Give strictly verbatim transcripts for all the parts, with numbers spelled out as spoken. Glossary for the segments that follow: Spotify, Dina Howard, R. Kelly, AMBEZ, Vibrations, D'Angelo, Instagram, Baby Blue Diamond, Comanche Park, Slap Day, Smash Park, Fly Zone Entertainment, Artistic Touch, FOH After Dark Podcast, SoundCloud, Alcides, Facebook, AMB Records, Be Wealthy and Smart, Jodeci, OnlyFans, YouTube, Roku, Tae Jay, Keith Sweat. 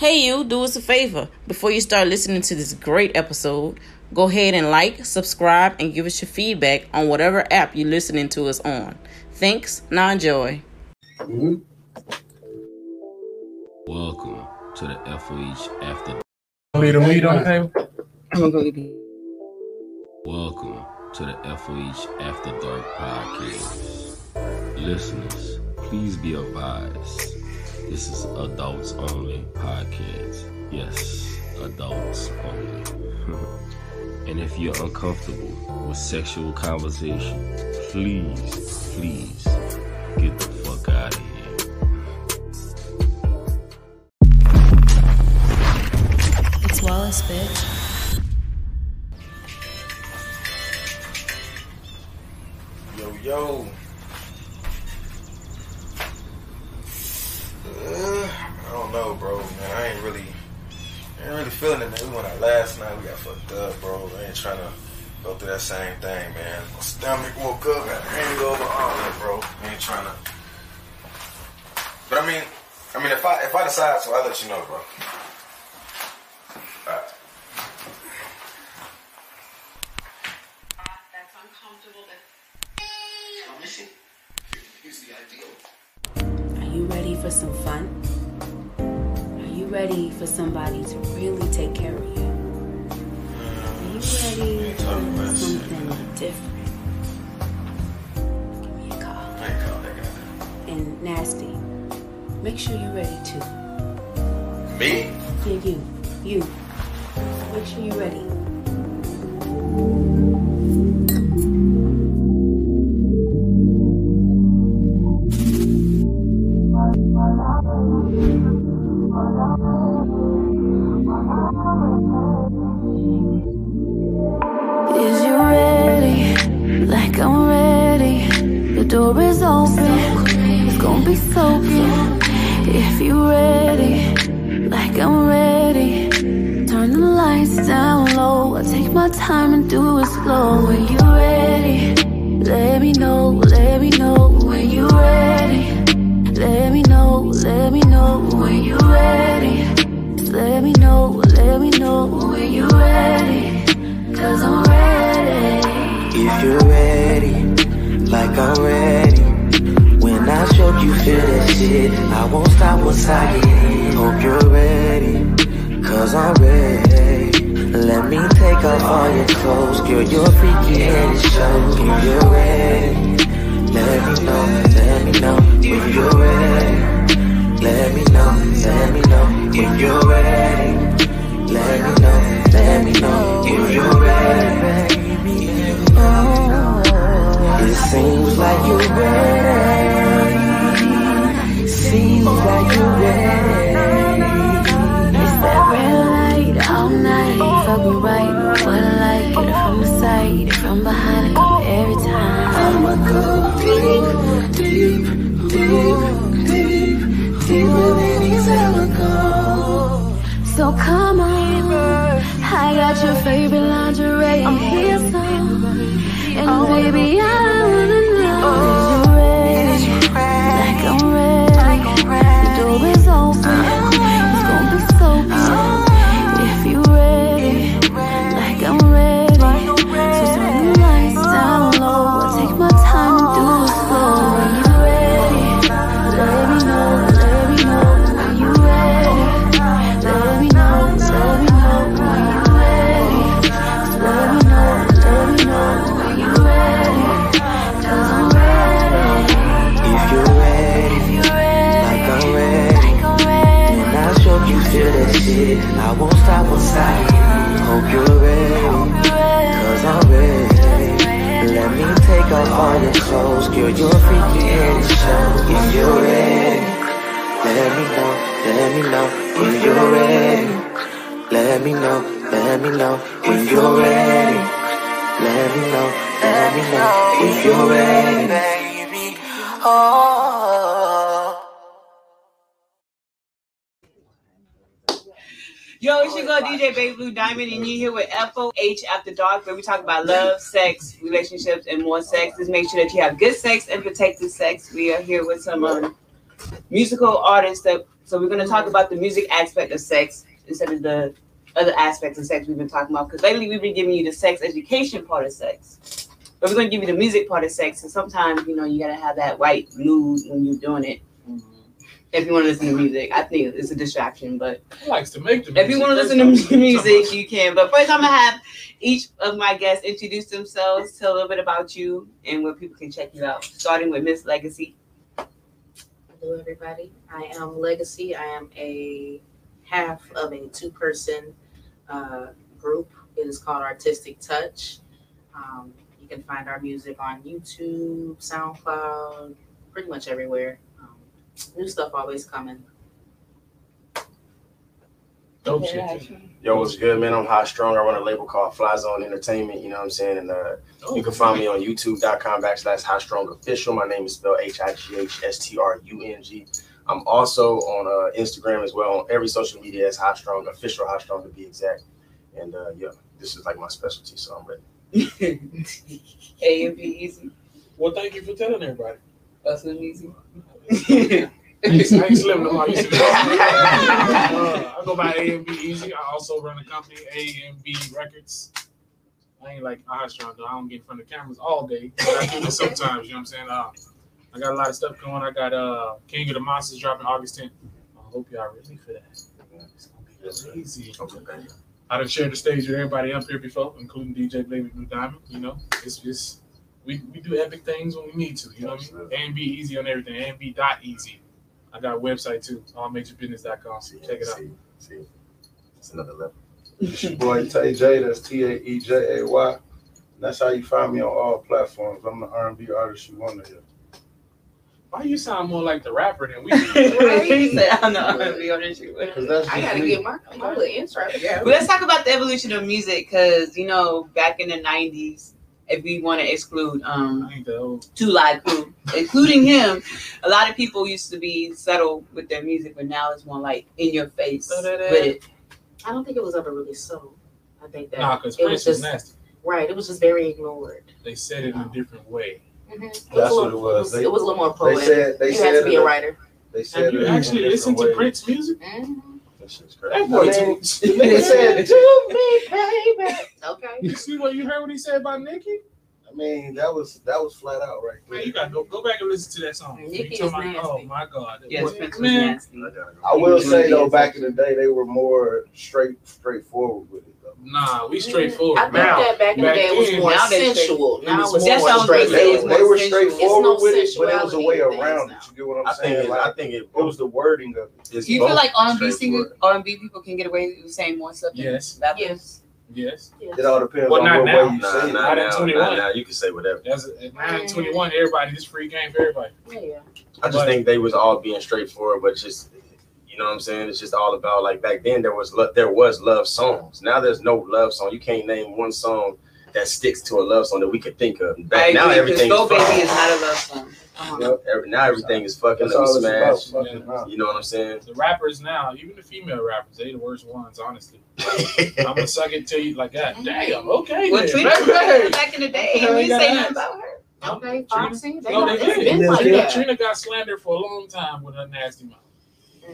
Hey, you, do us a favor. Before you start listening to this great episode, go ahead and like, subscribe, and give us your feedback on whatever app you're listening to us on. Thanks. Now enjoy. Mm-hmm. Welcome to the F O H After Dark. Welcome to the F O H After Dark Podcast. Listeners, please be advised. This is adults only podcast. Yes, adults only. And if you're uncomfortable with sexual conversation, please, please get the fuck out of here. It's Wallace, bitch. Yo, yo. Uh, I don't know, bro. Man, I ain't really... I ain't really feeling it, man. We went out last night. We got fucked up, bro. I ain't trying to go through that same thing, man. My stomach woke up, got hangover, all that, bro. I ain't trying to. But I mean, I mean, if I if I decide, so I'll let you know, bro. All right. Uh, that's uncomfortable. Tell me. Here's the ideal. Are you ready for some fun? Ready for somebody to really take care of you? Are you ready for something different? Give me a call. And Nasty, make sure you're ready too. Me? Yeah, you. You. Make sure you're ready. Where we talk about love, sex, relationships, and more sex. Just make sure that you have good sex and protected sex. We are here with some um, musical artists that So we're going to talk about the music aspect of sex instead of the other aspects of sex we've been talking about, because lately we've been giving you the sex education part of sex. But we're going to give you the music part of sex, and sometimes, you know, you got to have that white mood when you're doing it. If you want to listen to music, I think it's a distraction, but he likes to make the music. If you want to listen to music, you can. But first, I'm going to have each of my guests introduce themselves, tell a little bit about you, and where people can check you out, starting with Miss Legacy. Hello, everybody. I am Legacy. I am a half of a two-person uh, group. It is called Artistic Touch. Um, you can find our music on YouTube, SoundCloud, pretty much everywhere. New stuff always coming. Dope shit. Yo, what's good, man? I'm Highstrung. I run a label called Fly Zone Entertainment. You know what I'm saying? And uh, you can find me on youtube.com backslash Highstrung Official. My name is spelled H I G H S T R U N G. I'm also on uh, Instagram as well. On every social media as Highstrung Official, Highstrung to be exact. And uh, yeah, this is like my specialty, so I'm ready. A M B E Z. Well, thank you for telling everybody. That's an easy. I ain't slimming them. I used to. uh, I go by A M B E Z. I also run a company, A M B Records. I ain't like Highstrung though. I don't get in front of cameras all day, but I do this sometimes. You know what I'm saying? Uh, I got a lot of stuff going. I got uh, King of the Monsters dropping August tenth. I hope y'all ready for that. It's gonna be just easy. Okay. I done shared the stage with everybody up here before, including D J Baby Blue Diamond. You know, it's just. We, we do epic things when we need to, you know what I mean? A M B E Z on everything, A M B dot E Z. I got a website too, all major business dot com. So check it out. See, see. That's another level. It's your boy Tae Jay, that's T A E J A Y. That's how you find me on all platforms. I'm the R and B artist you want to hear. Why you sound more like the rapper than we do? He said, I'm the R and B artist you want to hear. I got to get my little intro. Yeah. Well, let's talk about the evolution of music, because, you know, back in the nineties, if we want to exclude um, Two Live Crew, including him, a lot of people used to be subtle with their music, but now it's more like in your face. Da-da-da. With it. I don't think it was ever really subtle. I think that nah, because Prince was nasty. Right, it was just very ignored. They said it in a different way. Mm-hmm. That's it little, what it was. It was, they, it was a little more poetic. They said, they you said had to be a writer. They said Have you actually listened to Prince's music? Mm-hmm. That shit's crazy. That boy, I mean, too. They said to me, baby. Okay. You see what you heard? What he said about Nikki? I mean, that was that was flat out right there. Man, you gotta go, go back and listen to that song. Nikki is my, nasty. Oh my God. Yes, was, Prince was nasty. I will say though, back in the day, they were more straight straightforward with it. Nah, we straightforward. I think now, that back in the day it was more sensual. Now it's more straightforward. They were straightforward with it, but it was a way around it. You get what I'm saying? I think it was the wording of it. Do you feel like R and B singers, R and B people can get away with saying more stuff? Yes. Yes. Yes. It all depends on what way you say it. Not now. You can say whatever. At nine and twenty-one, everybody, this free game for everybody. Yeah. I just think they was all being straightforward, but just. You know what I'm saying? It's just all about, like, back then there was lo- there was love songs. Now there's no love song. You can't name one song that sticks to a love song that we could think of. Back now everything Go Baby is not a love song. Uh-huh. You know, every, now everything is fucking Let Me Smash. Yeah. You know what I'm saying? The rappers now, even the female rappers, they the worst ones, honestly. Like, I'm gonna suck it to you like that. Damn, okay. Well, Trina back in the day, and we say nothing about her. Okay, Foxy. They no, they did. Like yeah. Trina got slandered for a long time with her nasty mouth.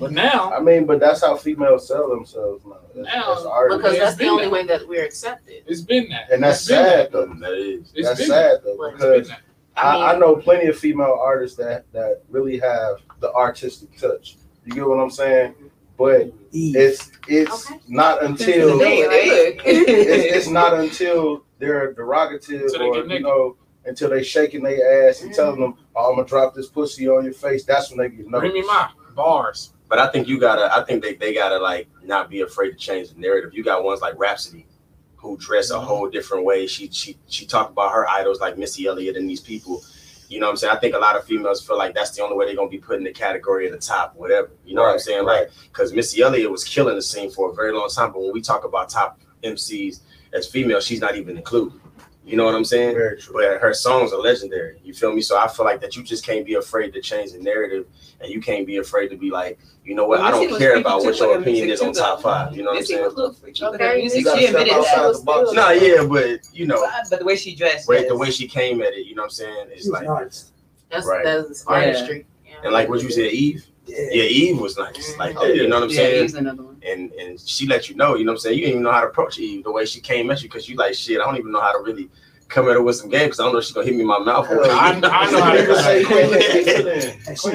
But now, I mean, but that's how females sell themselves now. That's, now that's because that's the only that. way that we're accepted. It's been that, and that's sad though. That's sad though, because I, mean, I, I know plenty of female artists that that really have the artistic touch. You get what I'm saying? But it's it's okay. not until it's, it's not until they're derogative so they or you know. Until they shaking their ass and mm. telling them, oh, "I'm gonna drop this pussy on your face." That's when they get nervous. Bring me my bars. But I think you gotta. I think they, they gotta like not be afraid to change the narrative. You got ones like Rhapsody, who dress a whole different way. She she she talked about her idols like Missy Elliott and these people. You know what I'm saying? I think a lot of females feel like that's the only way they're gonna be put in the category at the top, whatever. You know right, what I'm saying? Right. Like because Missy Elliott was killing the scene for a very long time. But when we talk about top M Cs as females, she's not even included. You know what I'm saying? Very true. But her songs are legendary. You feel me? So I feel like that you just can't be afraid to change the narrative, and you can't be afraid to be like, you know what? Well, I don't care about what your opinion is on top five. You know what I'm saying? Okay. Music. She admitted that. No, nah, yeah, but you know. But the way she dressed, right, the way she came at it, you know what I'm saying? It's like that's that's artistry. And like what you said, Eve. Yeah, Eve was nice like that. You know what I'm yeah, saying? Eve's another one. And and she let you know, you know what I'm saying? You didn't even know how to approach Eve the way she came at you because you like, shit, I don't even know how to really come at her with some game because I don't know if she's going to hit me in my mouth. Or I, I know how to say You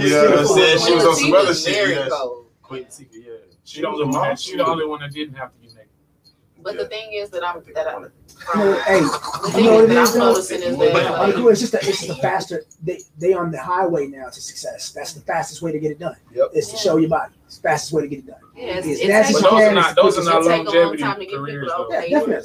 know what I'm saying? She was on some other shit. Queen T V, yeah. She was the only one that didn't have to use naked. But yeah. the thing is that I'm that I'm hey, you know what it is, though? It's just that it's the faster they they on the highway now to success. That's the fastest way to get it done. Yep. It's yeah. to show your body. It's the fastest way to get it done. Yeah, it's, it's, it's, it's, those are not those are not longevity careers.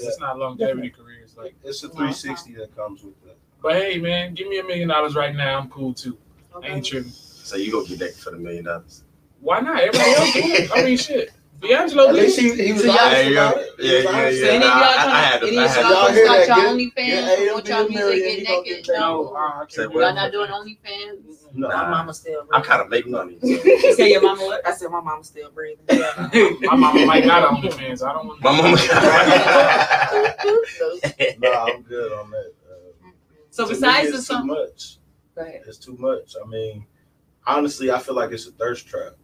It's not longevity careers. Like it's the three sixty that comes with that. But hey, man, give me a million dollars right now. I'm cool too. Okay. I ain't tripping. So you gonna get that for the million dollars? Why not? Everybody else did. I mean, shit. D'Angelo, at least he, he was so honest about it. Yeah, yeah, yeah. Any of y'all trying to start your OnlyFans? Want y'all music get naked? No. Y'all not doing OnlyFans? No. My mama's still breathing. I kind of make money. You say your mama what? I said my mama's still breathing. My mama might not OnlyFans. I don't want to. My mama. No, I'm good on that. So besides the song. It's too much. It's too much. I mean, honestly, I feel like it's a thirst trap.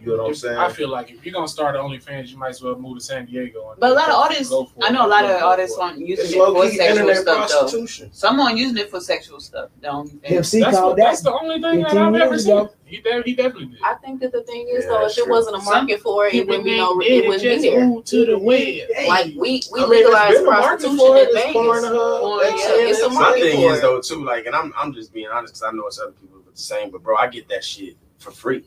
You know what I'm saying? I feel like if you're gonna start OnlyFans, you might as well move to San Diego. And but a lot of artists, I know a lot of artists aren't using it for sexual stuff though. Some aren't using it for sexual stuff. The M C called that. That's the only thing that I've ever seen. He, de- he definitely did. I think that the thing is, yeah, though, if there wasn't a market Some for it, it wouldn't be no, it wouldn't be here. To the wind. Like we, we I mean, legalized prostitution for it, in Vegas. It's a market. My thing is though too, like, and I'm I'm just being honest because I know it's other people the same, but bro, I get that shit for free.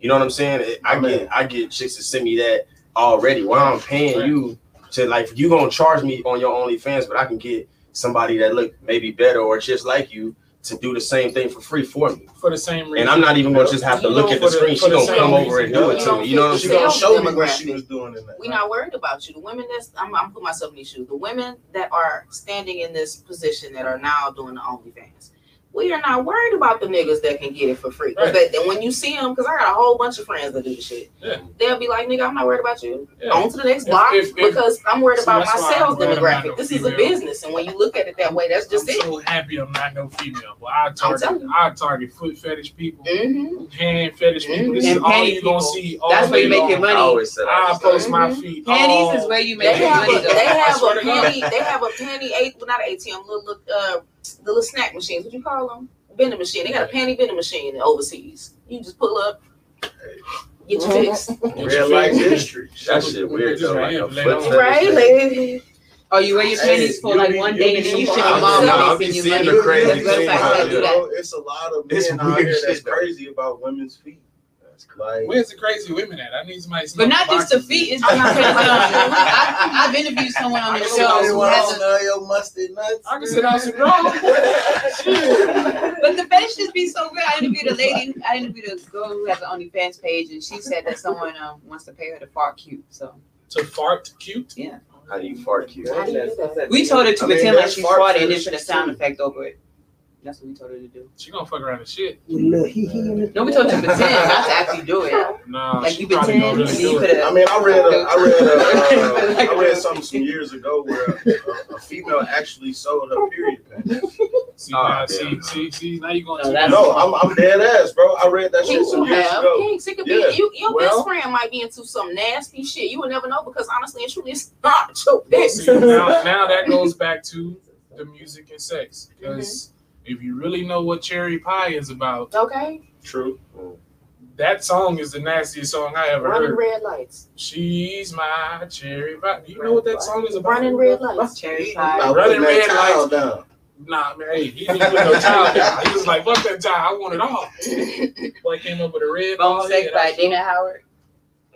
You know what I'm saying? I get I get chicks to send me that already. Well, I'm paying you to like you gonna charge me on your OnlyFans, but I can get somebody that look maybe better or just like you to do the same thing for free for me. For the same reason. And I'm not even gonna just have to look at the screen. She gonna come over and do it to me. You know what I'm saying? She gonna show me what she was doing in that. We're not worried about you. The women that's I'm I'm putting myself in these shoes. The women that are standing in this position that are now doing the OnlyFans. We are not worried about the niggas that can get it for free. Right. They, and when you see them, because I got a whole bunch of friends that do this shit, yeah. they'll be like, nigga, I'm not worried about you. Yeah. On to the next if, block if, because if, I'm worried so about my sales demographic. This female. Is a business. And when you look at it that way, that's just I'm it. I'm so happy I'm not no female. But I target, I target foot fetish people, mm-hmm. hand fetish mm-hmm. people. This and is all you're going to see. All that's where you make your money. I post mm-hmm. my feet. Panties all. Is where you make your money. They have a panty, they have a panty, well, not an A T M, little, uh, the little snack machines, what you call them? Vending machine. They got a panty vending machine overseas. You just pull up, get your fix. Real life history. That shit weird though. Like a foot right, lady. Oh, you wear your panties hey, for like be, one day and then you shit your mom no, making you money. The crazy that's thing how, you know, it's a lot of men out here that's crazy about women's feet. Like, where's the crazy women at? I need somebody. But not boxes. Just the feet. It's the I, I've interviewed someone on the show who has a, your mustard nuts. I can sit out some wrong. But the fetish just be so weird. I interviewed a lady. I interviewed a girl who has an OnlyFans page, and she said that someone um, wants to pay her to fart cute. So to fart cute? Yeah. How do you fart cute? How do you do that? We told her to I pretend mean, like she farted and then put a sound effect over it. That's what we told her to do. She gonna fuck around and shit. No, he, he, no we told you to pretend not to actually do it. Nah, like you pretend. Really you I mean, I read, a, I read, a, uh, like I read something some years ago where a, a female actually sold her period panties. See, oh, now, see, see, see, now you gonna? No, no I'm, I'm dead ass, bro. I read that shit you some years have. ago. It could be, yeah. you, your well, best friend might be into some nasty shit. You would never know because honestly and truly, it's not your business. See, now, now that goes back to the music and sex because. Mm-hmm. If you really know what Cherry Pie is about, okay, true. That song is the nastiest song I ever Running heard. Running red lights. She's my cherry pie. Do you red know what that light. Song is about? Running red lights. Cherry pie. Running red lights. Down. Nah, man, hey, he didn't put no towel down. He was like, "Fuck that towel, I want it all." Boy came up with a red. Bone Sex by Dina Howard.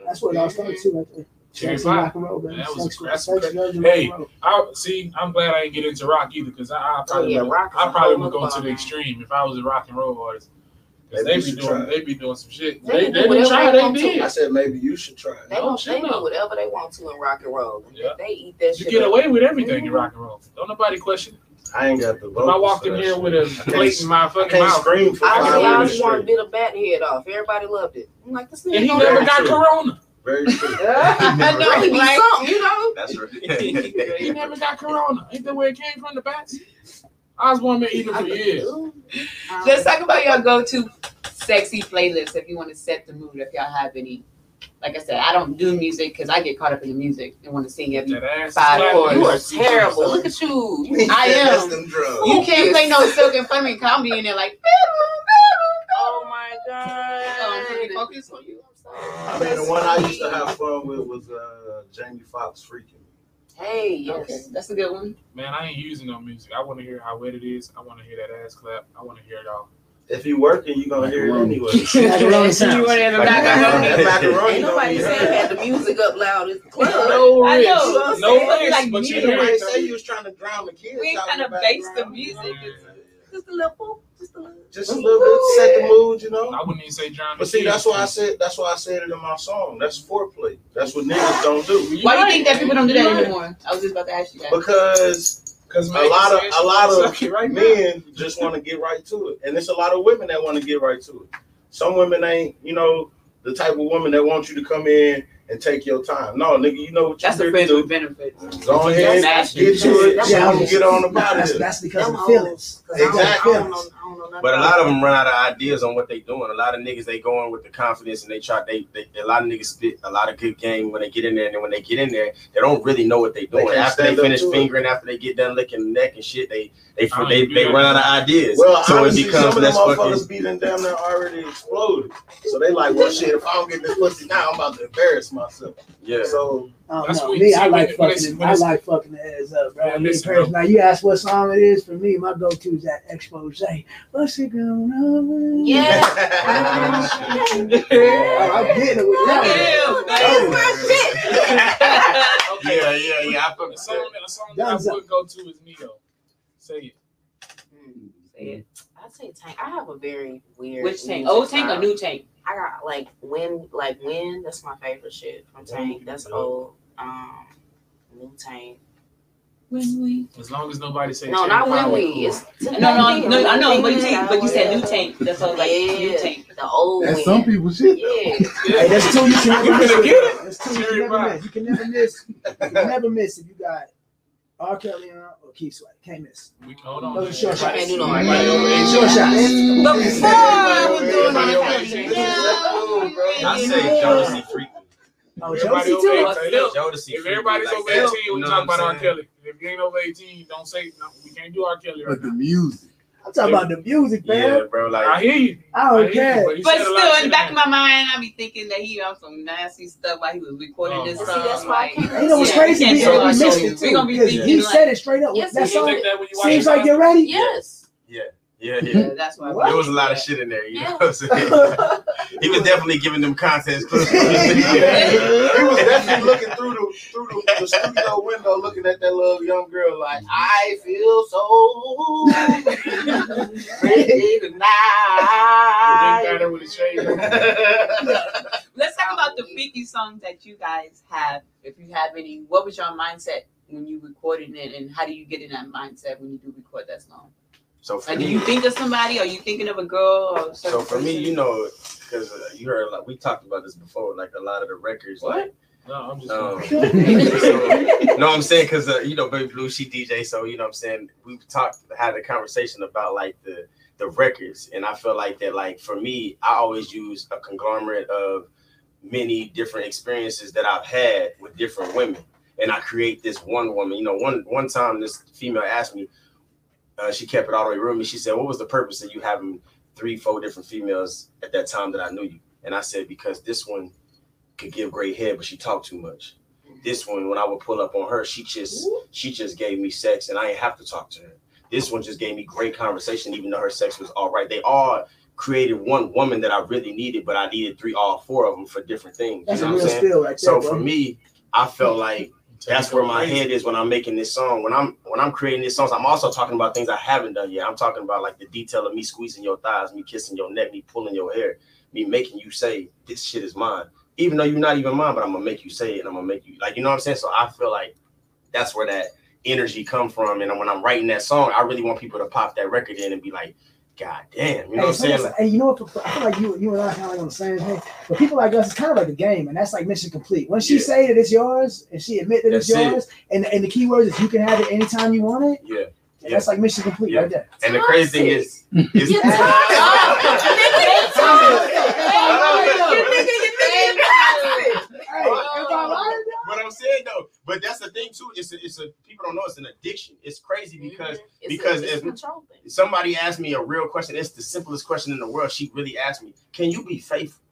That's what I started to right there. Cherry Pie. That was aggressive. Hey, I, see, I'm glad I didn't get into rock either because I, I probably, oh, yeah, rock I probably would go to the extreme if I was a rock and roll artist. Because they be doing, try. they be doing some shit. They, they, they, they try, they, they did. I said maybe you should try. They no, do whatever they want to in rock and roll. And yeah. They eat that. You shit get away up. With everything mm-hmm. in rock and roll. Don't nobody question. I ain't got the vote. When I walked in here with a plate in my fucking mouth, scream for I was one bit of bat head off. Everybody loved it. I'm like, this nigga. And he never got corona. Very true. I know he right. something, you know. That's right. He never got corona. Ain't that where it came from the bats? I was one man eating for years. Let's talk about your go-to sexy playlists if you want to set the mood, if y'all have any. Like I said, I don't do music because I get caught up in the music and want to sing every five chords. You are terrible. Yourself. Look at you. I am. You can't play no Silk and Flamin' because I'll be in there like, oh my God. Um, focus on you. I mean, the one I used to have fun with was uh, Jamie Foxx Freaking. Hey, yes. Okay. That's a good one. Man, I ain't using no music. I want to hear how wet it is. I want to hear that ass clap. I want to hear y'all. If you working, you gonna hear it anyway. Macaroni sounds. You wanna macaroni? Ain't nobody saying you had the music up loud. It's club. No, I know. No, no, like, but you didn't say you was trying to drown the kids. We ain't trying to base the music. Yeah. Just a little, just a little, just a little bit to set the mood, you know. I wouldn't even say drown. But see, that's why I said. That's why I said it in my song. That's foreplay. That's what niggas don't do. Why do you think that people don't do that anymore? I was just about to ask you that. Because. Because a lot of a lot of right men now. Just want to get right to it, and there's a lot of women that want to get right to it. Some women ain't, you know, the type of woman that wants you to come in and take your time. No, nigga, you know what you're doing. That's the benefits. Go ahead, get to it. That's yeah, just, get on the body. That's, that's because of the feelings. Exactly. I don't know, I don't know but a lot of them run out of ideas on what they doing. A lot of niggas they go in with the confidence and they try. They, they a lot of niggas spit a lot of good game when they get in there, and then when they get in there, they don't really know what they doing. They after they finish fingering, it. After they get done licking the neck and shit, they they they, they, they run out of ideas. Well, so honestly, it becomes some of them motherfuckers be done down there already exploded. So they like, well, shit. If I don't get this pussy now, I'm about to embarrass myself. Yeah. So I don't know. Me, I like fucking. Place, it, I like fucking the ass up, bro. Yeah, listen, now you ask what song it is for me. My go-to is that expose. What's it going on? Yeah. I'm getting it with that one. Yeah, yeah, yeah. I put a song. A song that I would go to is Neo. Say it. Mm. Say it. I say Tank. I have a very weird. Which Tank? Old Tank or new Tank? I got like when, like when. That's my favorite shit from Tank. That's old. Um, new Tank. When we. As long as nobody says. No, not when we. It's no, no, no, no. I know, but you, tank, but you said new Tank. That's all like yeah. New Tank. The old. That's some people shit. Yeah. Hey, that's two you can never miss. That's two you can never miss. You can never miss. You can never miss if you got it. R. Kelly or Keith Sweat. Can't miss. We hold on. Those are short shots. Can't do no short shots. Before I was doing all I say Jodeci Freaky. Oh, Jodeci too. Jodeci. If everybody's over eighteen, we talk about R. Kelly. If you ain't over eighteen, don't say no. We can't do R. Kelly. But the music. I'm talking about the music, man. Yeah, bro. Like I hear you. I don't care. But still, in the back of my mind, I be thinking that he on some nasty stuff while he was recording this song. You know what's crazy? We missed it too. He said it straight up. That song seems like you're ready. Yes. Yeah. Yeah, yeah, that's why. There was a lot of shit in there, you know what I'm saying? He was definitely giving them contest clues. He was definitely looking through the through the, the studio window, looking at that little young girl like, I feel so ready tonight. Let's talk about the fifty songs that you guys have. If you have any, what was your mindset when you recorded it, and how do you get in that mindset when you do record that song? So for like, me, do you think of somebody? Are you thinking of a girl? Or a so for person? Me, you know, because uh, you heard like we talked about this before. Like a lot of the records. What? Like, no, I'm just. Um, so, no, I'm saying because uh, you know, Baby Blue, she D J, so you know, what I'm saying we talked, had a conversation about like the the records, and I feel like that, like for me, I always use a conglomerate of many different experiences that I've had with different women, and I create this one woman. You know, one one time this female asked me. Uh, she kept it all the way real. She said, what was the purpose of you having three, four different females at that time that I knew you? And I said, because this one could give great head, but she talked too much. This one, when I would pull up on her, she just she just gave me sex, and I didn't have to talk to her. This one just gave me great conversation, even though her sex was all right. They all created one woman that I really needed, but I needed three, all four of them for different things. That's you know what I'm saying? Feel right there, so bro. For me, I felt like that's where my head is when I'm making this song. When I'm when I'm creating these songs, I'm also talking about things I haven't done yet. I'm talking about like the detail of me squeezing your thighs, me kissing your neck, me pulling your hair, me making you say, this shit is mine. Even though you're not even mine, but I'm going to make you say it, and I'm going to make you, like, you know what I'm saying? So I feel like that's where that energy come from. And when I'm writing that song, I really want people to pop that record in and be like, God damn, you know hey, what I'm saying? Like, hey, you know what? I feel like you, you and I are kind of like on the same thing. But people like us, it's kind of like a game, and that's like mission complete. Once yeah. she say that it's yours, and she admit that that's it's yours, it. and and the key word is you can have it anytime you want it. Yeah, yeah. That's like mission complete yeah. right there. And the crazy thing is, is What I'm saying though, but that's the thing too. It's a, it's a people don't know it's an addiction. It's crazy because mm-hmm. it's because a, it's if somebody asked me a real question, it's the simplest question in the world. She really asked me, "Can you be faithful?"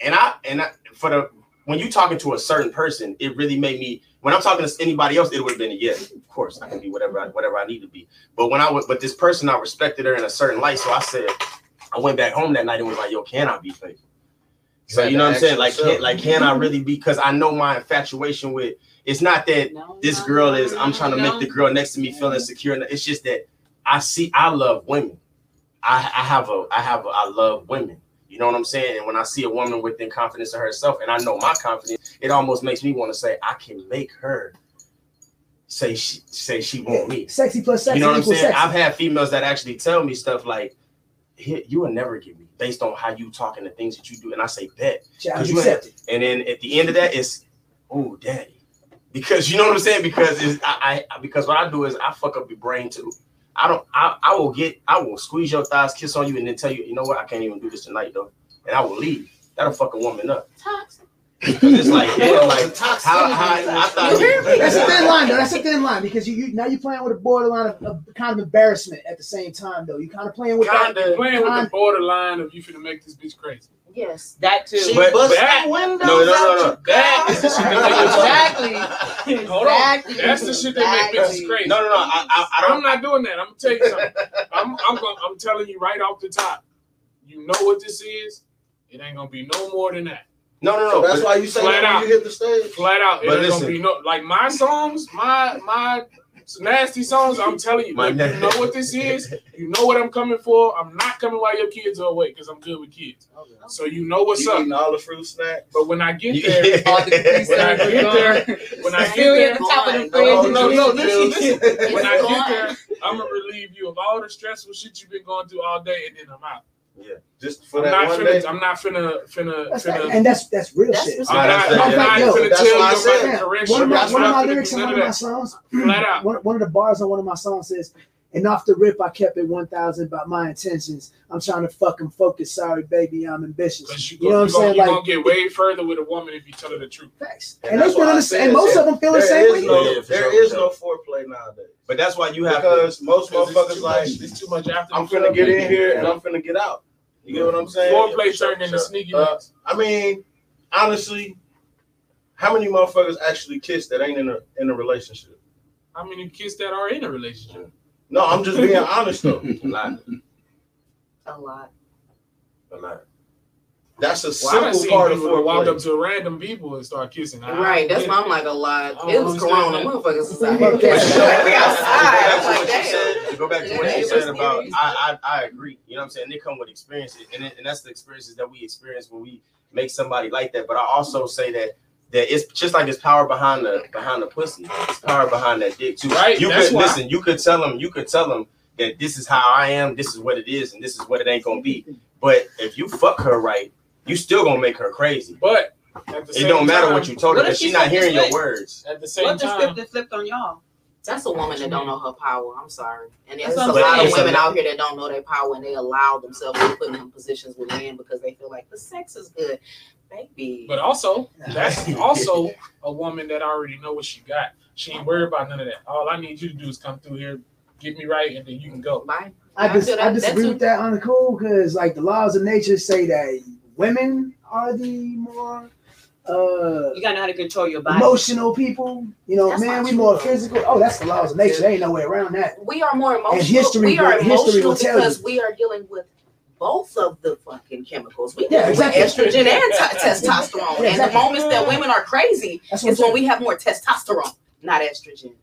And I and I, for the when you're talking to a certain person, it really made me. When I'm talking to anybody else, it would have been a yes. Of course, I can be whatever I, whatever I need to be. But when I was, but this person, I respected her in a certain light. So I said, I went back home that night and was like, "Yo, can I be faithful?" So you know what I'm saying? Like, can, like, can I really be? Because I know my infatuation with. It's not that no, this no, girl is. No, I'm trying to no. make the girl next to me yeah. feel insecure. It's just that I see. I love women. I, I have a. I have. A, I love women. You know what I'm saying? And when I see a woman within confidence of herself, and I know my confidence, it almost makes me want to say, I can make her say she say she want me. Sexy plus sexy. You know what I'm saying? Sexy. I've had females that actually tell me stuff like, "You will never get me based on how you talk and the things that you do." And I say, "Bet." Child, you accept it. And then at the end of that, it's, "Oh, daddy," because you know what I'm saying? Because it's, I, I because what I do is I fuck up your brain too. I don't. I, I will get. I will squeeze your thighs, kiss on you, and then tell you, you know what? I can't even do this tonight, though. And I will leave. That'll fuck a woman up. Toxic. Because it's like, yeah, like toxic. How, how, I thought you, that's a thin line, though. That's a thin line because you, you now you're playing with a borderline of, of kind of embarrassment at the same time, though. You're kind of playing with kind that, of playing kind with the borderline of you finna make this bitch crazy. Yes, that too. She but busts that, the windows no, no, no, no. That is the shit that make exactly. Hold exactly. on. That's the shit that exactly. makes bitches crazy. No, no, no. I, I, I don't. I'm not doing that. I'm gonna tell you something. I'm, I'm, gonna, I'm telling you right off the top. You know what this is? It ain't gonna be no more than that. No, no, no. So that's why you say that out, when you hit the stage. Flat out. It but ain't listen. Gonna be no. Like my songs, my my nasty songs. I'm telling you, like, you know what this is. You know what I'm coming for. I'm not coming while your kids are awake because I'm good with kids. So you know what's you up. Eating all the fruit snacks. But when I get there, when I get there, when I get there, no, no, no, listen, listen. When I get there, I'm gonna relieve you of all the stressful shit you've been going through all day, and then I'm out. Yeah, just for I'm that not one finna, day. I'm not finna, finna, that's finna that, and that's that's real that's shit. That's I'm not, I'm not yo, finna that's tell you about yeah. correction. One of my, one of my lyrics in one of my songs, one, one of the bars on one of my songs says, "And off the rip, I kept it one thousand about my intentions. I'm trying to fucking focus. Sorry, baby, I'm ambitious." You, you know what I'm saying? You're like, gonna get way further with a woman if you tell her the truth. Facts. And, and, that's that's the, and most of them feel the same way. No, there is no foreplay nowadays. But that's why you have because to, most motherfuckers like it's too much after. I'm finna get in here and I'm finna get out. You know what I'm saying? Foreplay turned into sneaky. Uh, I mean, honestly, how many motherfuckers actually kiss that ain't in a in a relationship? How many kiss that are in a relationship? No, I'm just being honest though. A lot. A lot. A lot. That's a well, simple part of foreplay. Walk up to random people and start kissing. I right, that's why I'm like a lot. It was Corona, motherfuckers. Society. outside. To go back to what you said about, I, I, I agree. You know what I'm saying? They come with experiences, and it, and that's the experiences that we experience when we make somebody like that. But I also say that. That it's just like it's power behind the behind the pussy. It's power behind that dick too. Right. You could listen. You could tell them. You could tell them that this is how I am. This is what it is, and this is what it ain't gonna be. But if you fuck her right, you still gonna make her crazy. But at the it same don't matter time, what you told her. She's she not hearing flipped? Your words. At the same what time, what the script flipped on y'all? That's a woman that don't know her power. I'm sorry, and there's that's a lot of women out here that don't know their power, and they allow themselves to put in positions with men because they feel like the sex is good. Maybe. But also, that's also a woman that already know what she got. She ain't worried about none of that. All I need you to do is come through here, get me right, and then you can go. Bye. I, I, dis- that, I disagree with that on the cool because, like, the laws of nature say that women are the more uh, you gotta know how to control your body. Emotional people, you know, that's man, we more know. Physical. Oh, that's the laws of nature. There ain't no way around that. We are more emotional. And history, we are emotional history will tell because you. We are dealing with. Both of the fucking chemicals. We yeah, exactly. estrogen and t- testosterone. Yeah, exactly. And the moments that women are crazy is when saying. We have more testosterone, not estrogen.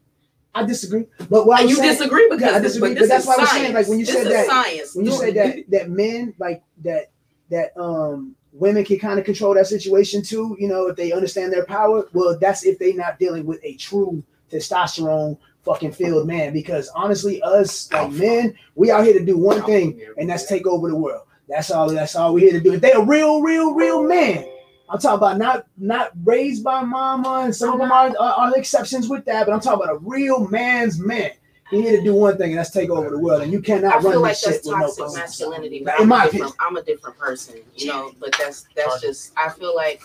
I disagree. But why you saying, disagree because yeah, I disagree. This, but, but that's why I was saying, like when you this said that, science. When you said that that men like that that um women can kind of control that situation too. You know, if they understand their power, well, that's if they're not dealing with a true testosterone. Fucking field man, because honestly, us like men, we out here to do one thing, and that's take over the world. That's all. That's all we here to do. If they a real, real, real man, I'm talking about not not raised by mama, and some of them are, are, are exceptions with that, but I'm talking about a real man's man. You're here to do one thing, and that's take over the world, and you cannot I run feel like this that's shit toxic with no masculinity. But in I'm my opinion, I'm a different person, you know. But that's that's just. I feel like.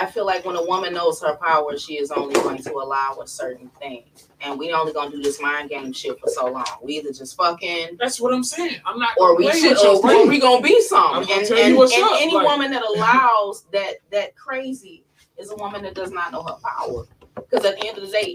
I feel like when a woman knows her power, she is only going to allow a certain thing, and we only gonna do this mind game shit for so long. We either just fucking. That's what I'm saying. I'm not. Or we shit, or we, we gonna be some. And, and, and any like, woman that allows that that crazy is a woman that does not know her power. Because at the end of the day,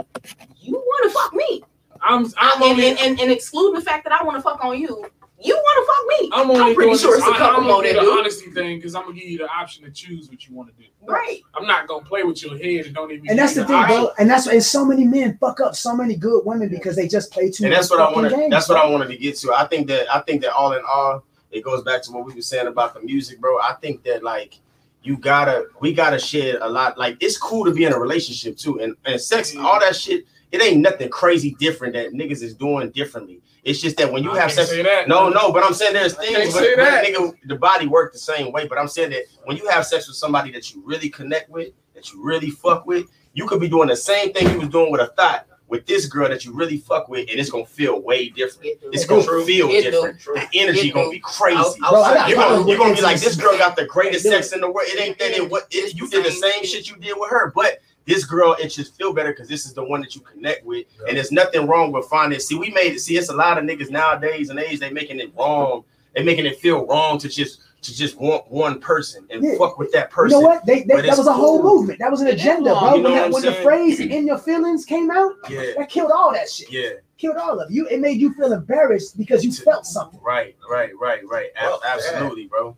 you want to fuck me. I'm. I'm and, only, and, and, and excluding the fact that I want to fuck on you. You want to fuck me? I'm, only I'm pretty sure it's a couple more that do. I'm gonna do the honesty thing because I'm gonna give you the option to choose what you want to do. Right. I'm not gonna play with your head and don't even. And that's the thing, bro. And that's and so many men fuck up so many good women because they just play too much. And that's what I wanted. That's what I wanted to get to. I think that I think that all in all, it goes back to what we were saying about the music, bro. I think that like you gotta, we gotta share a lot. Like it's cool to be in a relationship too, and and sex and all that shit. It ain't nothing crazy different that niggas is doing differently. It's just that when you I have sex, that, no, no, but I'm saying there's things where, where nigga, the body work the same way. But I'm saying that when you have sex with somebody that you really connect with, that you really fuck with, you could be doing the same thing you was doing with a thought with this girl that you really fuck with, and it's gonna feel way different. It it's gonna true. feel it different. True. The energy gonna be crazy. I'll, I'll Bro, you're gonna, you're gonna be like, this girl got the greatest sex in the world. It ain't that. It what it, you did the same shit you did with her, but. This girl, it should feel better because this is the one that you connect with. Yeah. And there's nothing wrong with finding. See, we made it. See, it's a lot of niggas nowadays and age, they making it wrong. They making it feel wrong to just to just want one person and yeah. fuck with that person. You know what? They, they, that was a whole cool. movement. That was an agenda, bro. You know when that, when the phrase in your feelings came out, yeah. that killed all that shit. Yeah. Killed all of you. It made you feel embarrassed because you to, felt something. Right, right, right, right. Well, absolutely, yeah. bro.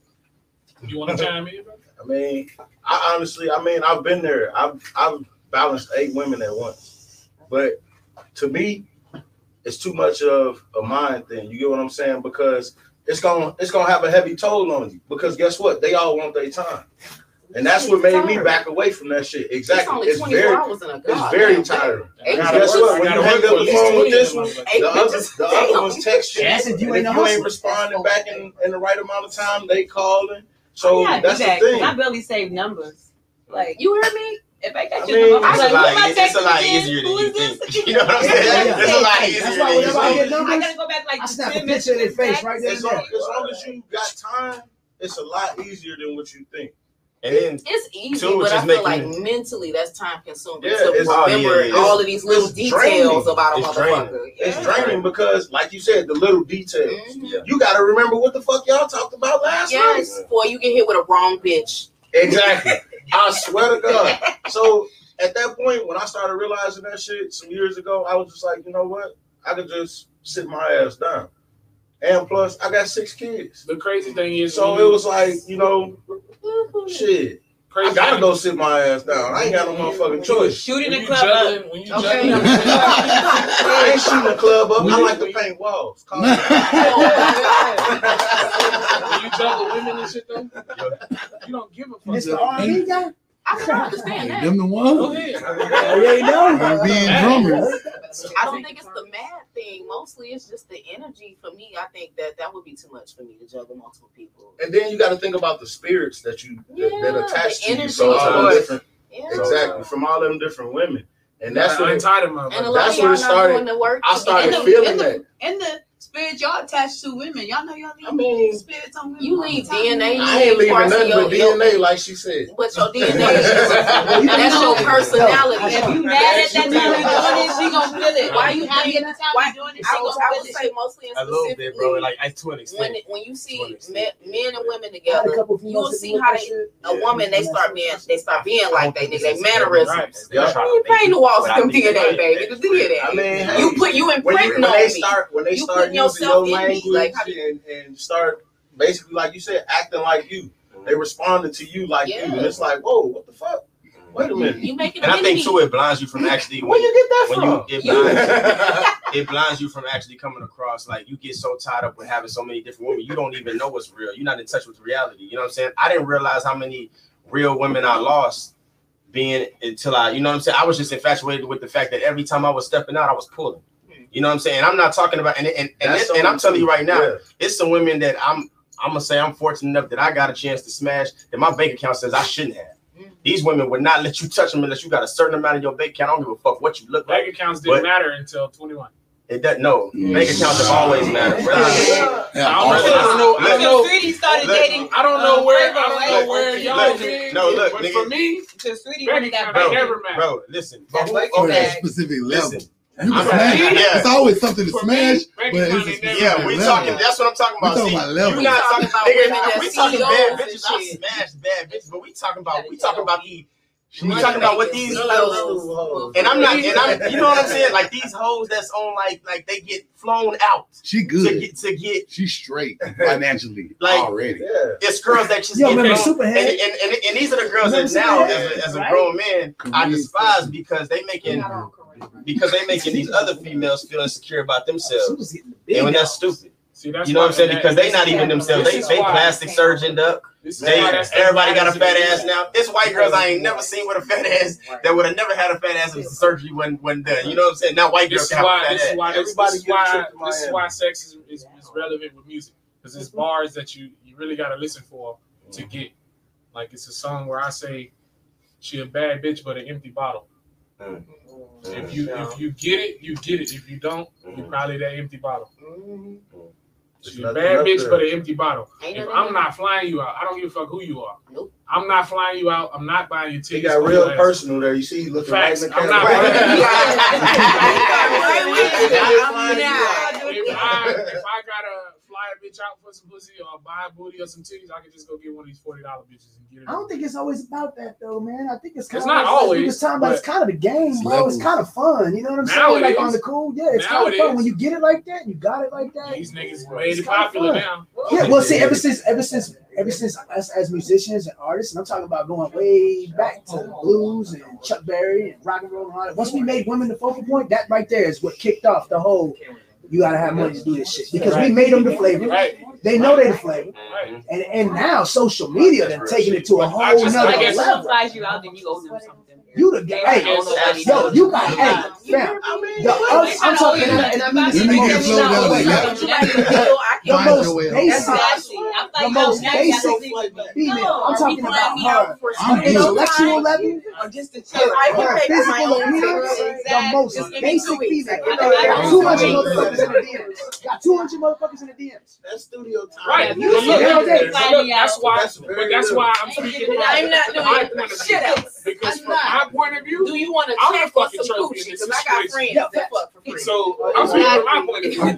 You want to chime in, bro? I mean, I honestly, I mean, I've been there. I've I've balanced eight women at once, but to me, it's too much of a mind thing. You get what I'm saying? Because it's gonna it's gonna have a heavy toll on you. Because guess what? They all want their time, and that's what made me back away from that shit. Exactly. It's, it's very it's very tiring. And guess what? When you hang up the phone with this one, the other the other one's texting, and if you ain't responding back in, in the right amount of time, they calling. So yeah, that's the thing. I barely save numbers. Like you heard me. If I got your number, it's a lot easier than you think. You know what I'm saying? It's a lot easier. That's why whenever I get numbers, I gotta go back like I snap a picture of their face right there. As long as you got time, it's a lot easier than what you think. And then it's easy, but I feel like mentally that's time consuming to remember all of these little details about a motherfucker. It's draining because, like you said, the little details. You got to remember what the fuck y'all talked about last night. Yes, boy, you get hit with a wrong bitch. Exactly. I swear to God. So at that point, when I started realizing that shit some years ago, I was just like, you know what? I could just sit my ass down. And plus, I got six kids. The crazy thing is, so it was like, you know, shit. Crazy I gotta go sit my ass down. I ain't got no motherfucking choice. Shooting the club up. When you okay. I ain't shooting the club up. When I like to paint walls. Call it. When you juggle women and shit though, you don't give a fuck. It's the R and B guy. I don't understand that. Them the one. Go ahead. I know. Being drummer. I don't think it's the mad thing. Mostly, it's just the energy. For me, I think that that would be too much for me to juggle multiple people. And then you got to think about the spirits that you yeah, that, that attach to you. So all different, yeah. exactly from all them different women, and that's yeah, what it started. That's what it started. I started the, feeling in the, that. And the spirits y'all attached to women, y'all know y'all leave I mean, spirits on women. You leave D N A. I ain't leaving nothing but D N A, like she said. But your D N A, that's your personality. If you mad at that time you doing it, she gonna feel it. Why you happy at the time you doing it? She gonna I would say mostly and specifically. A little bit, bro. Like I twenty. When when you see men and women together, you'll see how they a woman they start being they start being like they they mannerisms. You paint the walls with them D N A, baby. The D N A. I mean, you put you imprint on me. When they start. Using your language like, and, and start basically, like you said, acting like you. They responded to you like yeah. you, and it's like, whoa, what the fuck? Wait a minute. You make an and enemy. I think too, it blinds you from actually. Where when, you get that from? You, it, blinds you, it blinds you from actually coming across. Like you get so tied up with having so many different women, you don't even know what's real. You're not in touch with reality. You know what I'm saying? I didn't realize how many real women I lost. Being until I, you know what I'm saying? I was just infatuated with the fact that every time I was stepping out, I was pulling. You know what I'm saying? I'm not talking about and and, and, it, and I'm telling you right now, yeah. it's some women that I'm I'm gonna say I'm fortunate enough that I got a chance to smash that my bank account says I shouldn't have. These women would not let you touch them unless you got a certain amount in your bank account. I don't give a fuck what you look like. Bank accounts didn't but matter until twenty-one. It doesn't. No, mm. bank accounts have always mattered. Yeah. I, don't, I don't know. I don't know. Sweetie started look, dating. I don't know where. I don't know where y'all been. No, look. But nigga, for me, to Sweetie, bank account never mattered. Bro, listen. But who, okay, specific level. Listen. You can smash. Saying, yeah. It's always something to for smash. Me, but it's a yeah, we talking. Level. That's what I'm talking about. Talking See, about you're not talking about. Nigga, nigga, we talking bad bitches. I smash bad bitches, but we talking about. We talking about the. We talking about what these hoes, and I'm not, and I'm, you know what I'm saying? Like these hoes that's on, like, like they get flown out. She good to get, to get she's straight financially like, already. Yeah. It's girls that just Yo, get and, and, and and these are the girls remember that now, as a, as a right? grown man, I despise because they making because they making these other females feel insecure about themselves, and when that's stupid. See, that's you know what I'm saying? That, because they not even themselves. They they plastic surgeoned up. They, everybody got a fat ass now. It's white girls I ain't never seen with a fat ass that would have never had a fat ass if surgery wasn't done. You know what I'm saying? Now white girls have a fat ass. This is why, this is why, this is why sex is, is, is relevant with music. Because it's bars that you, you really got to listen for to get. Like it's a song where I say, she a bad bitch but an empty bottle. Mm-hmm. If you if you get it, you get it. If you don't, you're probably that empty bottle. Mm-hmm. She's a bad bitch, but an empty bottle. If I'm not flying you out, I don't give a fuck who you are. Nope. I'm not flying you out. I'm not buying your tickets. You got real personal there. You see, you looking right in the camera. I'm not flying you out. If I gotta fly a bitch out for some pussy or buy a booty or some titties, I can just go get one of these forty dollar bitches and get it. I don't think it's always about that though, man. I think it's kind it's of not always. It's time, but it's kind of the game, bro. It's kind of fun. You know what I'm saying? Like on the cool, yeah. It's kind of fun when you get it like that. You got it like that. These niggas way popular now. Yeah, well, see, ever since, ever since. Ever since us as musicians and artists, and I'm talking about going way back to blues and Chuck Berry and rock and roll and all that. Once we made women the focal point, that right there is what kicked off the whole, you got to have money to do this shit. Because we made them the flavor. They know they the flavor. And and now social media done taking it to a whole nother level. I guess if she flies you out, then you owe them something. You the guy, hey, yo, you got, hey, fam. I'm talking, and I mean, you need to slow down like that. The most basic, the most basic female. I'm talking about her. On an intellectual level, or just a physical appearance, the most basic female. Two hundred motherfuckers in the D Ms. Got two hundred motherfuckers in the D Ms. That's studio time. Right. That's why. But that's why I'm speaking. I'm not doing shit else. Because from my point of view, do you want to I'm not fucking trophy because I got friends that fuck for free. So I'm speaking from my point of view. I'm a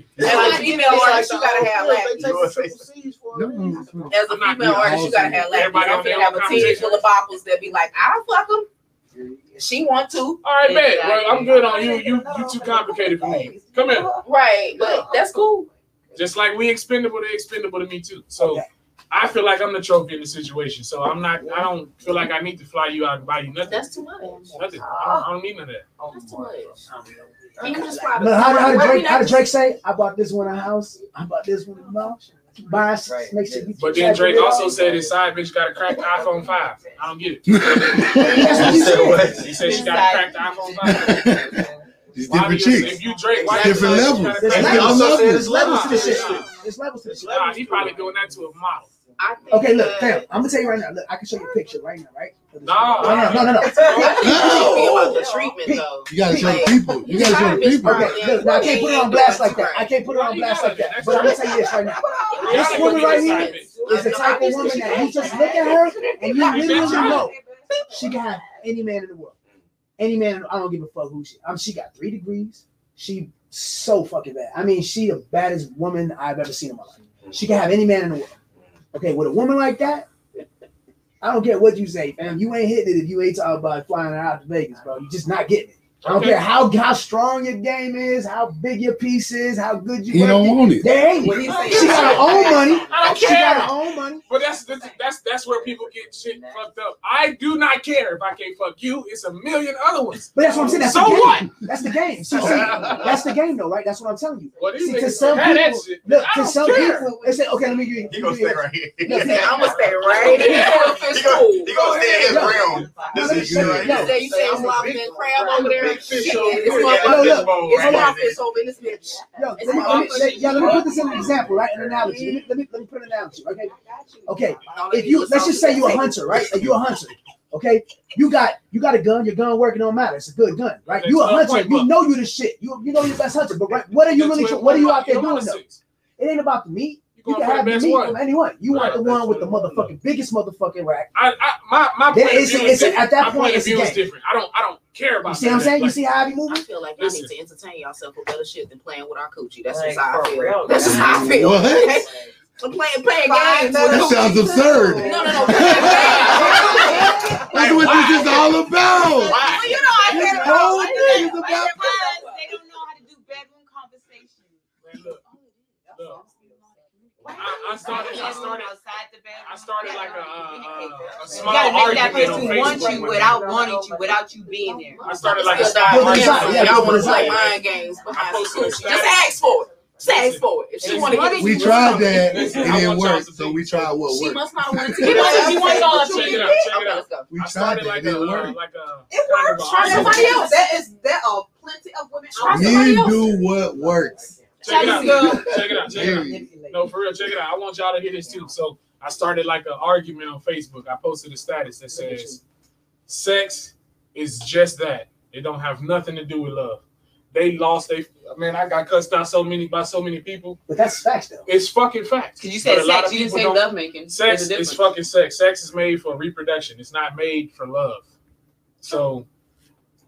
trophy. As a female artist, you gotta have laughs. As a female artist, you gotta have laughs. I'm gonna have a teenage full of boppers that be like, I'll fuck them. She want to. All right, man. Well, I'm good on you. You you too complicated for me. Come here. Right, but that's cool. Just like we expendable, they expendable to me too. So. I feel like I'm the trophy in the situation, so I'm not. I don't feel like I need to fly you out and buy you nothing. That's too much. Nothing. I don't, I don't need none of that. Oh, that's too much. I mean, just how, how, did Drake, how did Drake say? I bought this one in a house. I bought this one in a house. Buy, right. Make sure you but then Drake also said his side bitch got to crack the iPhone five. I don't get it. He said what? He said she got to crack the iPhone five. It's different chicks. If you Drake, why different levels. There's levels to this shit. There's levels to this shit. Nah, he probably doing that to a model. I think okay, look, fam, I'm gonna tell you right now. Look, I can show you a picture right now, right? No, no, no, no, no. About the treatment, though. You gotta show people. You gotta show people. Okay, look, now I can't put it on blast like that. I can't put it on blast like that. But I'm gonna tell you this right now. This woman right here is the type of woman that you just look at her and you really know she can have any man in the world. Any man, I don't give a fuck who she. Um, she got three degrees. She so fucking bad. I mean, she the baddest woman I've ever seen in my life. She can have any man in the world. Okay, with a woman like that, I don't care what you say, fam. You ain't hitting it if you ain't talking about flying her out to Vegas, bro. You just not getting it. I don't okay. care how how strong your game is, how big your piece is, how good you. You don't want it. They ain't. What do you say? She got her own money. I don't she care. She got her own money. But that's that's that's, that's where people get shit nah. fucked up. I do not care if I can't fuck you. It's a million other ones. But that's what I'm saying. That's so what? That's the game. So see, that's the game, though, right? That's what I'm telling you. What see, to some people, that shit. Look, I to some care. people, they say, "Okay, let me give you." You gonna stay right here? No, I'm gonna stay right here. You gonna stay in his realm? You say you say I'm locked in crab over there. like fish over here. It's my fish over in this bitch. Yo, let me, yeah, let me put this in an example, right? An analogy. Let me, let me, let me put an analogy, okay? Okay, if you, let's just say you're a hunter, right? Like you're a hunter, okay? You got, you got a gun. Your gun working don't matter. It's a good gun, right? You a hunter. You know you the shit. You, you know you're the best hunter. But right, what are you really, what are you out there doing though? It ain't about the meat. You can have the meat one. From anyone. You nah, want the one with the motherfucking no. biggest motherfucking rack. I, I, my my point is at that my point, point it's is different. I don't I don't care about. You see that. What I'm saying? Like, you see how I be moving? I feel like y'all need to entertain yourself with other shit than playing with our coochie. That's like, just how I feel. Real, That's just how I feel. I'm playing playing games. That sounds absurd. No, no, no. That's what this is all about. Well, you know I can't. Whole thing about. They don't know how to do bedroom conversations. I, I started. I started outside the bedroom. I started like a, uh, a small argument. You gotta make that person want you without wanting you, without you being there. I started like a side argument. Y'all want to play mind games behind the coochie. Just ask for it. Just ask for it. If she wanted to, we tried that. It didn't work, so we tried what worked. She must not want to. It wasn't. She wanted all of it. Check it out. Check it out. We tried that. It didn't work. It worked. Try somebody else. That is. There are plenty of women. Men do what works. Check it, out. check it out. Check it out. No, for real, check it out. I want y'all to hear this too. So I started like an argument on Facebook. I posted a status that says, "Sex is just that. It don't have nothing to do with love." They lost. They man, I got cussed out so many by so many people. But that's facts, though. It's fucking facts. Because you said sex, you didn't say love making. Sex is fucking sex. Sex is made for reproduction. It's not made for love. So,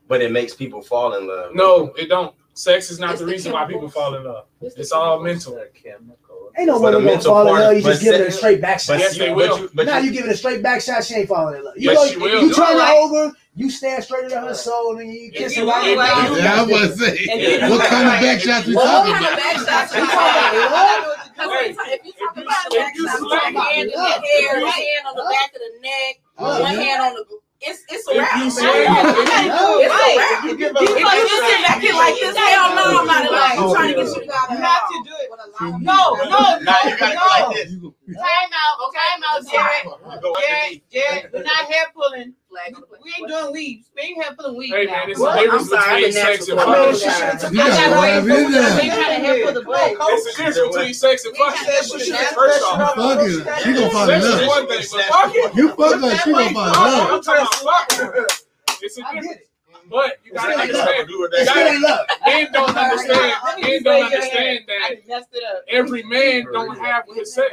but it makes people fall in love. No, it don't. Sex is not it's the, the reason chemicals. Why people fall in love. It's, it's all mental. Ain't no woman gonna fall in love. You just give it a straight back shot. Yes, they will. But now you, you give it a straight back shot, she ain't falling in love. You, know, you, you turn her over, you stand straight into her soul, and you kiss her right away. Yeah, I was gonna say, what kind of back shots we talking about? What kind of back shots we talking about? If you talking about a back shot, you talking about hand in the hair, one hand on the back of the neck, one hand on the. It's it's a wrap. It's a wrap. You give you like you sit back here like this. Hell no, I'm not in love. I'm trying to get you out. You have to do it. No, no, no, no. Time out. Time out, Jared. Jared, Jared, we're not hair pulling. We ain't doing weaves. We ain't hair pulling weaves. Hey man, it's a difference between sex and fucking. I got to wait. They trying to hair pull the blade. It's a difference between sex and fucking. First off, fucking, she gonna find love. You fuck her, she gonna find love. It's a difference, it. But you gotta understand. Men don't understand. Men don't understand that every man don't have his sex.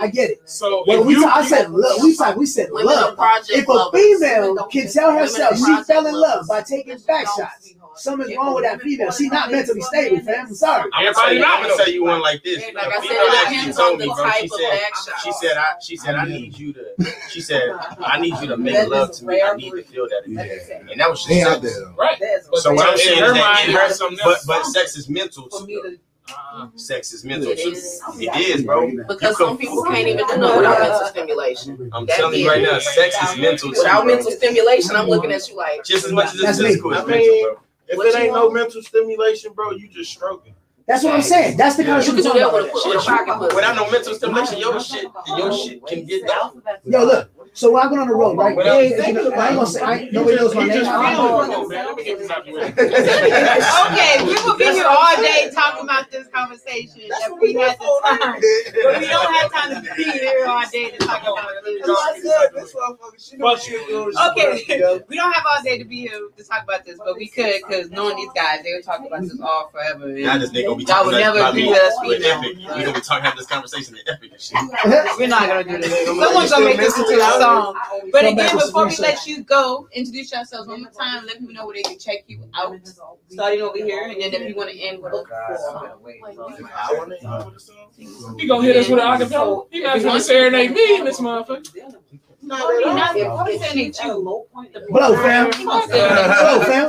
I get it. So when we, I said love. We said we said love. If a female can tell herself she fell in love by taking back shots, something's wrong with that female. She's not mentally stable, fam. I'm sorry. I'm gonna tell you one like this. Like a female actually told me, bro. She said, she said, I, she said, I need you to. She said, I need you to make love to me. I need to feel that again. And that was she said, right? So what I'm saying is that, but but sex is mental too. Uh, sex is mental. It is, it is bro. Because some people can't even do it without mental stimulation. I'm that telling you right now, sex is mental. Without too, mental stimulation, I'm looking at you like just as much as it's physical is mental, bro. If what it ain't want? No mental stimulation, bro, you just stroking. That's what I'm saying. That's the kind of shit we're talking about. Without no mental stimulation, your shit, your shit can get down. Yo, look. So when I went on the road, right? Well, hey, I ain't gonna say I, nobody knows my name. Okay, we will be here all day talking about this conversation that we had this time, but we don't have time to be here all day to talk about this. Okay, we don't have all day to be here to talk about this, but we could, because knowing these guys, they were talking about this all forever. Y'all just ain't gonna be talking about this. We're gonna be talking about this conversation in epic and shit. We're not gonna do this. Someone's gonna make this into a song. But again, before we let you go, introduce yourselves one more time. Let people know where they can check you out. Starting over here, and then if you want to end with a song, he gonna hit us with an acapella. He not gonna serenade me in this motherfucker. No, not serenade you. Hello, fam. Hello, fam.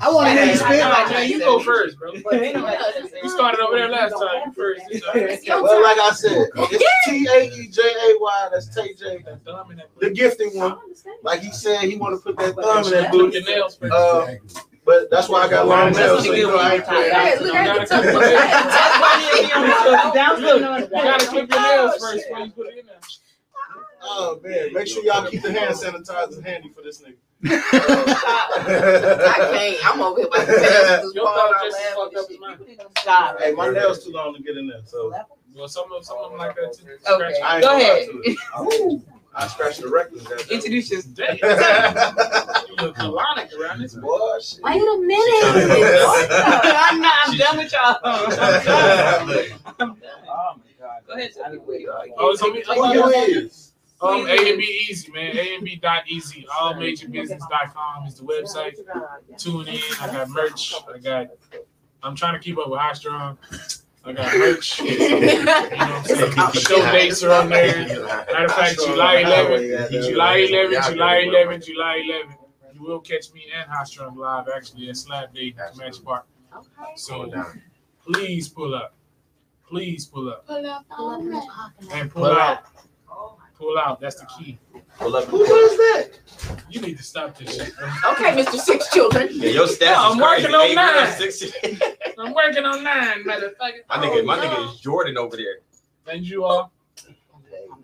I want to hear you spit. You go first, bro. We started over there last time. First, well, like I said, it's T A E J A Y. That's Tae Jay. The gifted one, like he said, he want to put that thumb in that booty. Uh, but that's why I got long nails. So you know, I ain't playing. You gotta clip your nails first before you put it in there. Oh man, make sure y'all keep the hand sanitizer handy for this nigga. I can't. I'm over here by the stop. Hey, my nails too long to get in there. So well, some of some of them like that too. Okay. I go ahead. I scratched the record. Introduce your day. You look colonic around this bullshit. Wait a minute. I'm not. I'm done with y'all. I'm done. Oh my god. Go ahead. Oh, so we. Oh, Um, A M B E Z, man. A M B dot E Z. all major business dot com is the website. Tune in. I got merch. I got. I'm trying to keep up with Highstrung. I got merch. You know what I'm show dates are on there. Matter of fact, July eleventh, July eleventh, July eleventh, July eleventh. You will catch me and Highstrung live actually at Slap Day, Smash Park. So please pull up. Please pull up. Pull up. And pull out. Pull out. That's the key. Pull up. Who does that? You need to stop this shit. Okay, Mister Six Children. Yeah, your staff no, is I'm crazy. Working on hey, nine. Six... I'm working on nine, motherfucker. My nigga, oh, my no. nigga is Jordan over there. Thank you all.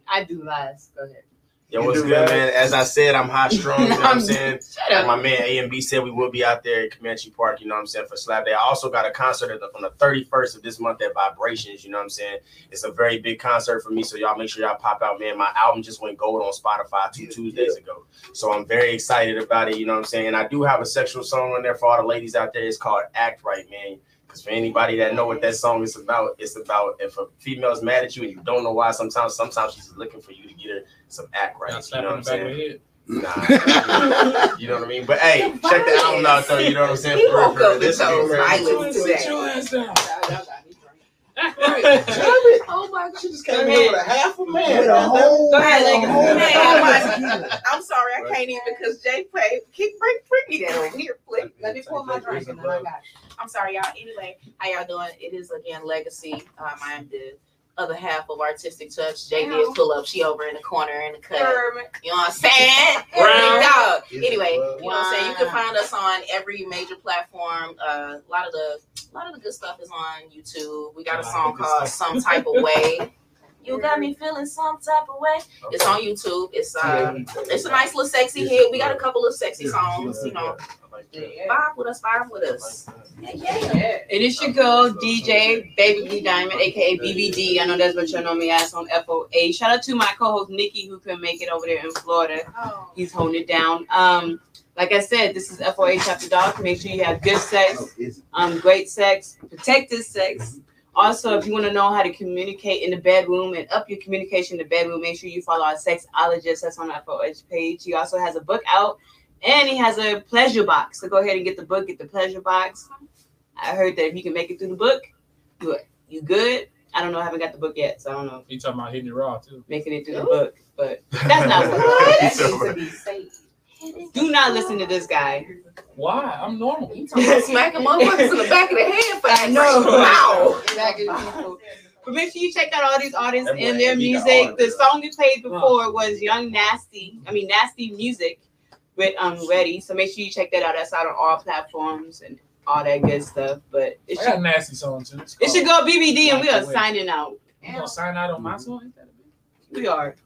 I do lies. Go ahead. Yo, what's good, lies. Man? As I said, I'm Highstrung. You know what I'm saying? Shut up. My man A M B said we will be out there at Comanche Park. You know what I'm saying? For Slap Day. I also got a concert at the, on the thirty-first of this month at Vibrations. You know what I'm saying? It's a very big concert for me. So y'all make sure y'all pop out, man. My album just went gold on Spotify two yeah, Tuesdays yeah. ago. So I'm very excited about it. You know what I'm saying? And I do have a sexual song on there for all the ladies out there. It's called Act Right, man. Because for anybody that know what that song is about, it's about if a female's mad at you and you don't know why sometimes, sometimes she's looking for you to get her some act right. You know what I'm saying? Nah. You know what I mean? But hey, check the album out though. You know what I'm saying? For, for this album, right? Oh my god, she just came in with a half a man. A whole, go ahead, like, man. I'm sorry, I can't even because Jay played. Keep bring, bring me that over here, please. Let me pull my drink and then I got it. I'm sorry, y'all. Anyway, how y'all doing? It is again Legacy. Um, I am the other half of Artistic Touch. Jay did pull up. She over in the corner in the cut. You know what I'm saying? Right. Anyway, you know what I'm saying? You can find us on every major platform. Uh, a lot of the a lot of the good stuff is on YouTube. We got a song called Some Type of Way. You got me feeling some type of way. It's on YouTube. It's uh, it's a nice little sexy hit. We got a couple of sexy songs, you know. Vibe with us, vibe with us. Yeah, yeah, yeah. And it's your girl, D J Baby B Diamond, aka B B D. I know that's what y'all know me as on F O A. Shout out to my co-host Nikki, who couldn't make it over there in Florida. Oh. He's holding it down. Um, like I said, this is F O H After Dark. Make sure you have good sex, um, great sex, protected sex. Also, if you want to know how to communicate in the bedroom and up your communication in the bedroom, make sure you follow our sexologist. That's on our F O H page. He also has a book out. And he has a pleasure box. So go ahead and get the book, get the pleasure box. I heard that if you can make it through the book, good. You good? I don't know. I haven't got the book yet, so I don't know. You talking about hitting it raw, too. Making it through Ooh. The book. But that's not what it is. To be safe. Do not listen to this guy. Why? I'm normal. You talking about smacking motherfuckers in the back of the head for I know. Wow. But make sure you check out all these artists Everybody and their music. The song we played before was Young Nasty. I mean, Nasty Music. With um Ready, so make sure you check that out. That's out on all platforms and all that good stuff. But it's a nasty song too. It should go B B D, and we are signing out. You gonna sign out on my song? We are.